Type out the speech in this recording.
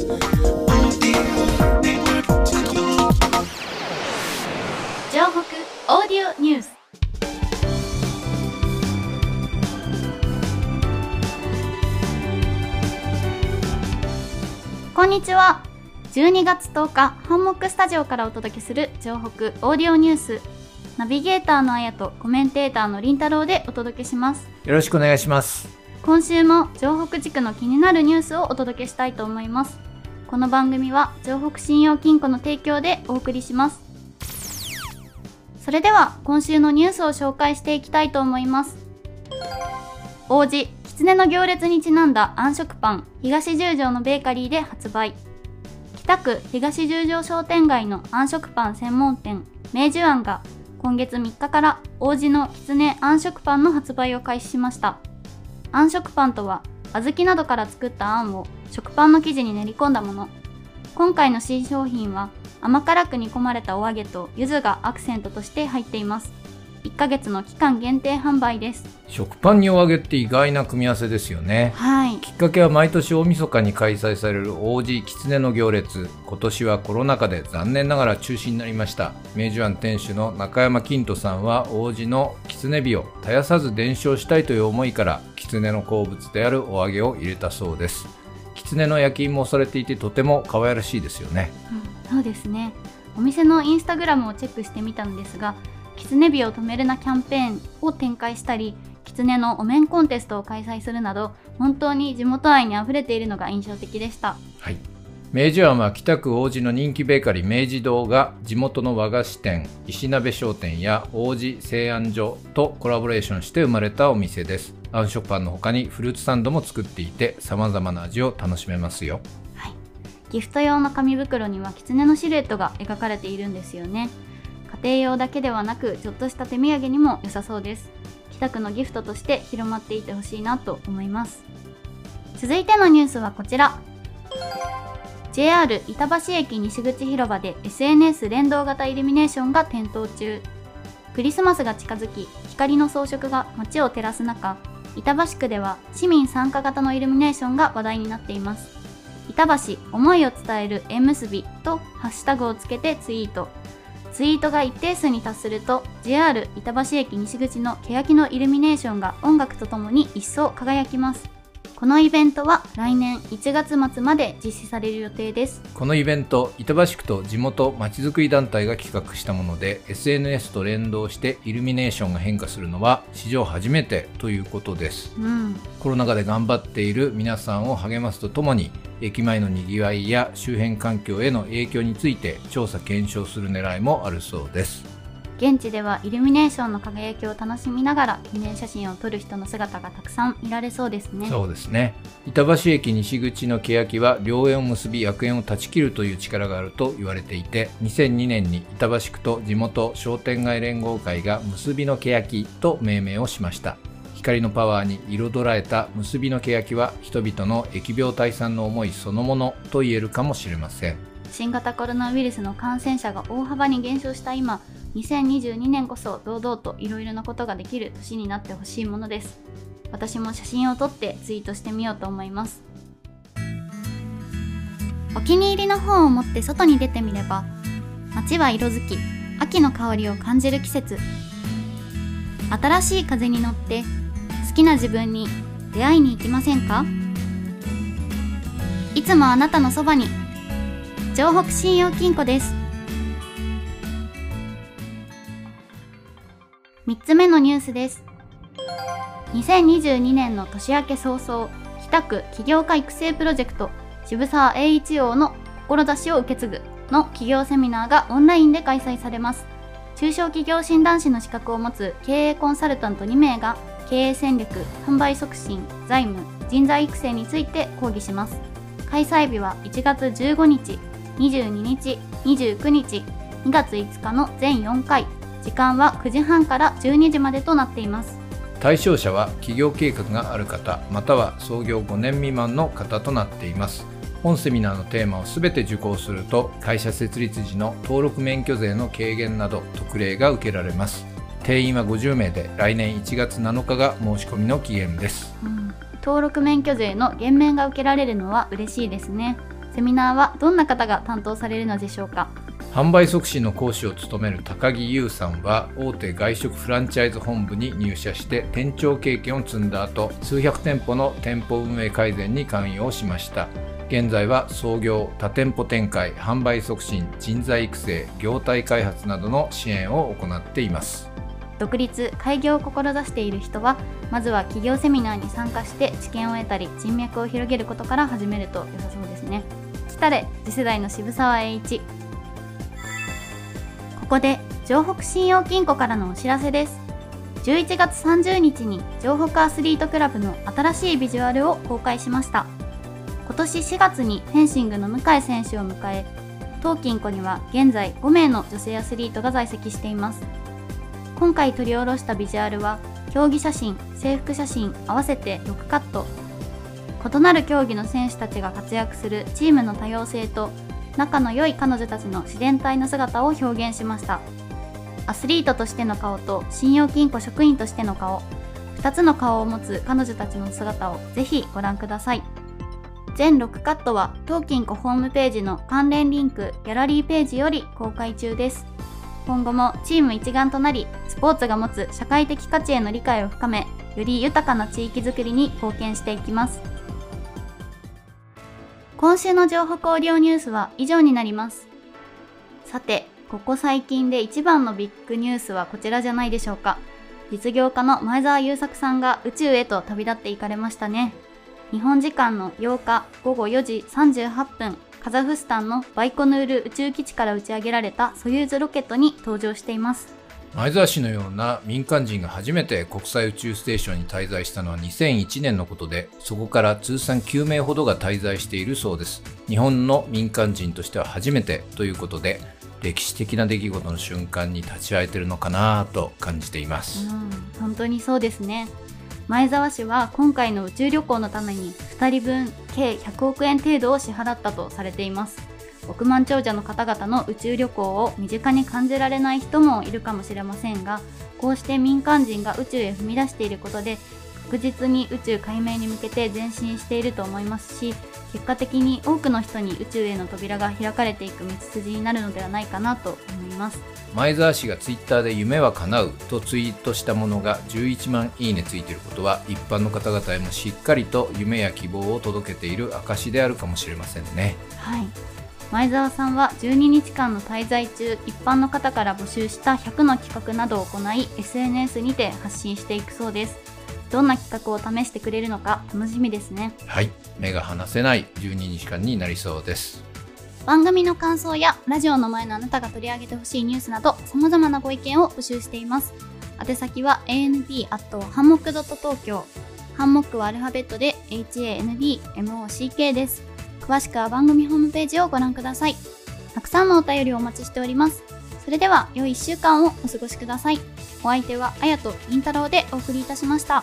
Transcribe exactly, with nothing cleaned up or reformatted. オーディオニュース。こんにちは。じゅうにがつとおか、ハンモックスタジオからお届けする城北オーディオニュース。ナビゲーターのあやとコメンテーターのりんたろうでお届けします。よろしくお願いします。今週も城北地区の気になるニュースをお届けしたいと思います。この番組は城北信用金庫の提供でお送りします。それでは今週のニュースを紹介していきたいと思います。王子きつねの行列にちなんだ暗食パン、東十条のベーカリーで発売。北区東十条商店街の暗食パン専門店明寿庵が今月みっかから王子のきつね暗食パンの発売を開始しました。暗食パンとは小豆などから作ったあんを食パンの生地に練り込んだもの。今回の新商品は甘辛く煮込まれたお揚げと柚子がアクセントとして入っています。いっかげつの期間限定販売です。食パンにお揚げって意外な組み合わせですよね。はい。きっかけは毎年大晦日に開催される王子きつねの行列。今年はコロナ禍で残念ながら中止になりました。明治庵店主の中山金斗さんは王子のきつね火を絶やさず伝承したいという思いからきつねの好物であるお揚げを入れたそうです。きつねの焼き芋をされていてとても可愛らしいですよね。うん、そうですね。お店のインスタグラムをチェックしてみたのですが、きつね火を止めるなキャンペーンを展開したり、きつねのお面コンテストを開催するなど、本当に地元愛にあふれているのが印象的でした。はい。明治庵は北区王子の人気ベーカリー明治堂が地元の和菓子店、石鍋商店や王子製あん所とコラボレーションして生まれたお店です。あん食パンの他にフルーツサンドも作っていて、様々な味を楽しめますよ。ギフト用の紙袋にはキツネのシルエットが描かれているんですよね。家庭用だけではなく、ちょっとした手土産にも良さそうです。北区のギフトとして広まっていてほしいなと思います。続いてのニュースはこちら。 ジェイアール 板橋駅西口広場で エスエヌエス 連動型イルミネーションが点灯中。クリスマスが近づき、光の装飾が街を照らす中、板橋区では市民参加型のイルミネーションが話題になっています。板橋思いを伝える縁結びとハッシュタグをつけてツイート。ツイートが一定数に達すると ジェイアール 板橋駅西口の欅のイルミネーションが音楽とともに一層輝きます。このイベントは来年いちがつまつまで実施される予定です。このイベント、板橋区と地元まちづくり団体が企画したもので、 エスエヌエス と連動してイルミネーションが変化するのは史上初めてということです、うん、コロナ禍で頑張っている皆さんを励ますとともに、駅前のにぎわいや周辺環境への影響について調査検証する狙いもあるそうです。現地ではイルミネーションの輝きを楽しみながら記念写真を撮る人の姿がたくさん見られそうですね。そうですね。板橋駅西口の欅は良縁を結び悪縁を断ち切るという力があると言われていて、にせんにねんに板橋区と地元商店街連合会が結びの欅と命名をしました。光のパワーに彩られた結びの欅は人々の疫病退散の思いそのものと言えるかもしれません。新型コロナウイルスの感染者が大幅に減少した今、にせんにじゅうにねんこそ堂々といろいろなことができる年になってほしいものです。私も写真を撮ってツイートしてみようと思います。お気に入りの本を持って外に出てみれば、街は色づき、秋の香りを感じる季節。新しい風に乗って好きな自分に出会いに行きませんか？いつもあなたのそばに、城北信用金庫です。みっつめのニュースです。にせんにじゅうにねんの年明け早々、北区起業家育成プロジェクト渋沢栄一郎の志を受け継ぐの起業セミナーがオンラインで開催されます。中小企業診断士の資格を持つ経営コンサルタントにめいが経営戦略、販売促進、財務、人材育成について講義します。開催日はいちがつじゅうごにち、にじゅうににち、にじゅうくにち、にがついつかの全よんかい、時間はくじはんからじゅうにじまでとなっています。対象者は企業計画がある方、または創業ごねん未満の方となっています。本セミナーのテーマをすべて受講すると、会社設立時の登録免許税の軽減など特例が受けられます。定員はごじゅうめいで、来年いちがつなのかが申し込みの期限です、うん、登録免許税の減免が受けられるのは嬉しいですね。セミナーはどんな方が担当されるのでしょうか。販売促進の講師を務める高木優さんは、大手外食フランチャイズ本部に入社して店長経験を積んだ後、数百店舗の店舗運営改善に関与しました。現在は創業、多店舗展開、販売促進、人材育成、業態開発などの支援を行っています。独立・開業を志している人は、まずは企業セミナーに参加して知見を得たり人脈を広げることから始めると良さそうですね。来たれ次世代の渋沢栄一。ここで城北信用金庫からのお知らせです。じゅういちがつさんじゅうにちに城北アスリートクラブの新しいビジュアルを公開しました。今年しがつにフェンシングの向井選手を迎え、当金庫には現在ごめいの女性アスリートが在籍しています。今回取り下ろしたビジュアルは、競技写真、制服写真合わせてろくカット。異なる競技の選手たちが活躍するチームの多様性と、仲の良い彼女たちの自然体の姿を表現しました。アスリートとしての顔と信用金庫職員としての顔、ふたつの顔を持つ彼女たちの姿をぜひご覧ください。全ろくカットは当金庫ホームページの関連リンク、ギャラリーページより公開中です。今後もチーム一丸となり、スポーツが持つ社会的価値への理解を深め、より豊かな地域づくりに貢献していきます。今週の情報オーディオニュースは以上になります。さて、ここ最近で一番のビッグニュースはこちらじゃないでしょうか。実業家の前澤友作さんが宇宙へと旅立っていかれましたね。日本時間のようかごごよじさんじゅうはっぷん、カザフスタンのバイコヌール宇宙基地から打ち上げられたソユーズロケットに搭乗しています。前澤氏のような民間人が初めて国際宇宙ステーションに滞在したのはにせんいちねんのことで、そこから通算きゅうめいほどが滞在しているそうです。日本の民間人としては初めてということで、歴史的な出来事の瞬間に立ち会えてるのかなと感じています。うん、本当にそうですね。前澤氏は今回の宇宙旅行のためにふたりぶん計ひゃくおくえん程度を支払ったとされています。億万長者の方々の宇宙旅行を身近に感じられない人もいるかもしれませんが、こうして民間人が宇宙へ踏み出していることで、確実に宇宙解明に向けて前進していると思いますし、結果的に多くの人に宇宙への扉が開かれていく道筋になるのではないかなと思います。前澤氏がツイッターで夢は叶うとツイートしたものがじゅういちまんいいねついていることは、一般の方々へもしっかりと夢や希望を届けている証であるかもしれませんね。はい、前澤さんはじゅうににちかんの滞在中、一般の方から募集したひゃくの企画などを行い、 エスエヌエス にて発信していくそうです。どんな企画を試してくれるのか楽しみですね。はい、目が離せないじゅうににちかんになりそうです。番組の感想やラジオの前のあなたが取り上げてほしいニュースなど、様々なご意見を募集しています。宛先は エーエヌビー アット ハンモック ドット トーキョー、 ハンモックはアルファベットで エイチ エー エヌ ビー エム オー シー ケー です。詳しくは番組ホームページをご覧ください。たくさんのお便りをお待ちしております。それでは良いいっしゅうかんをお過ごしください。お相手はあやとりんたろうでお送りいたしました。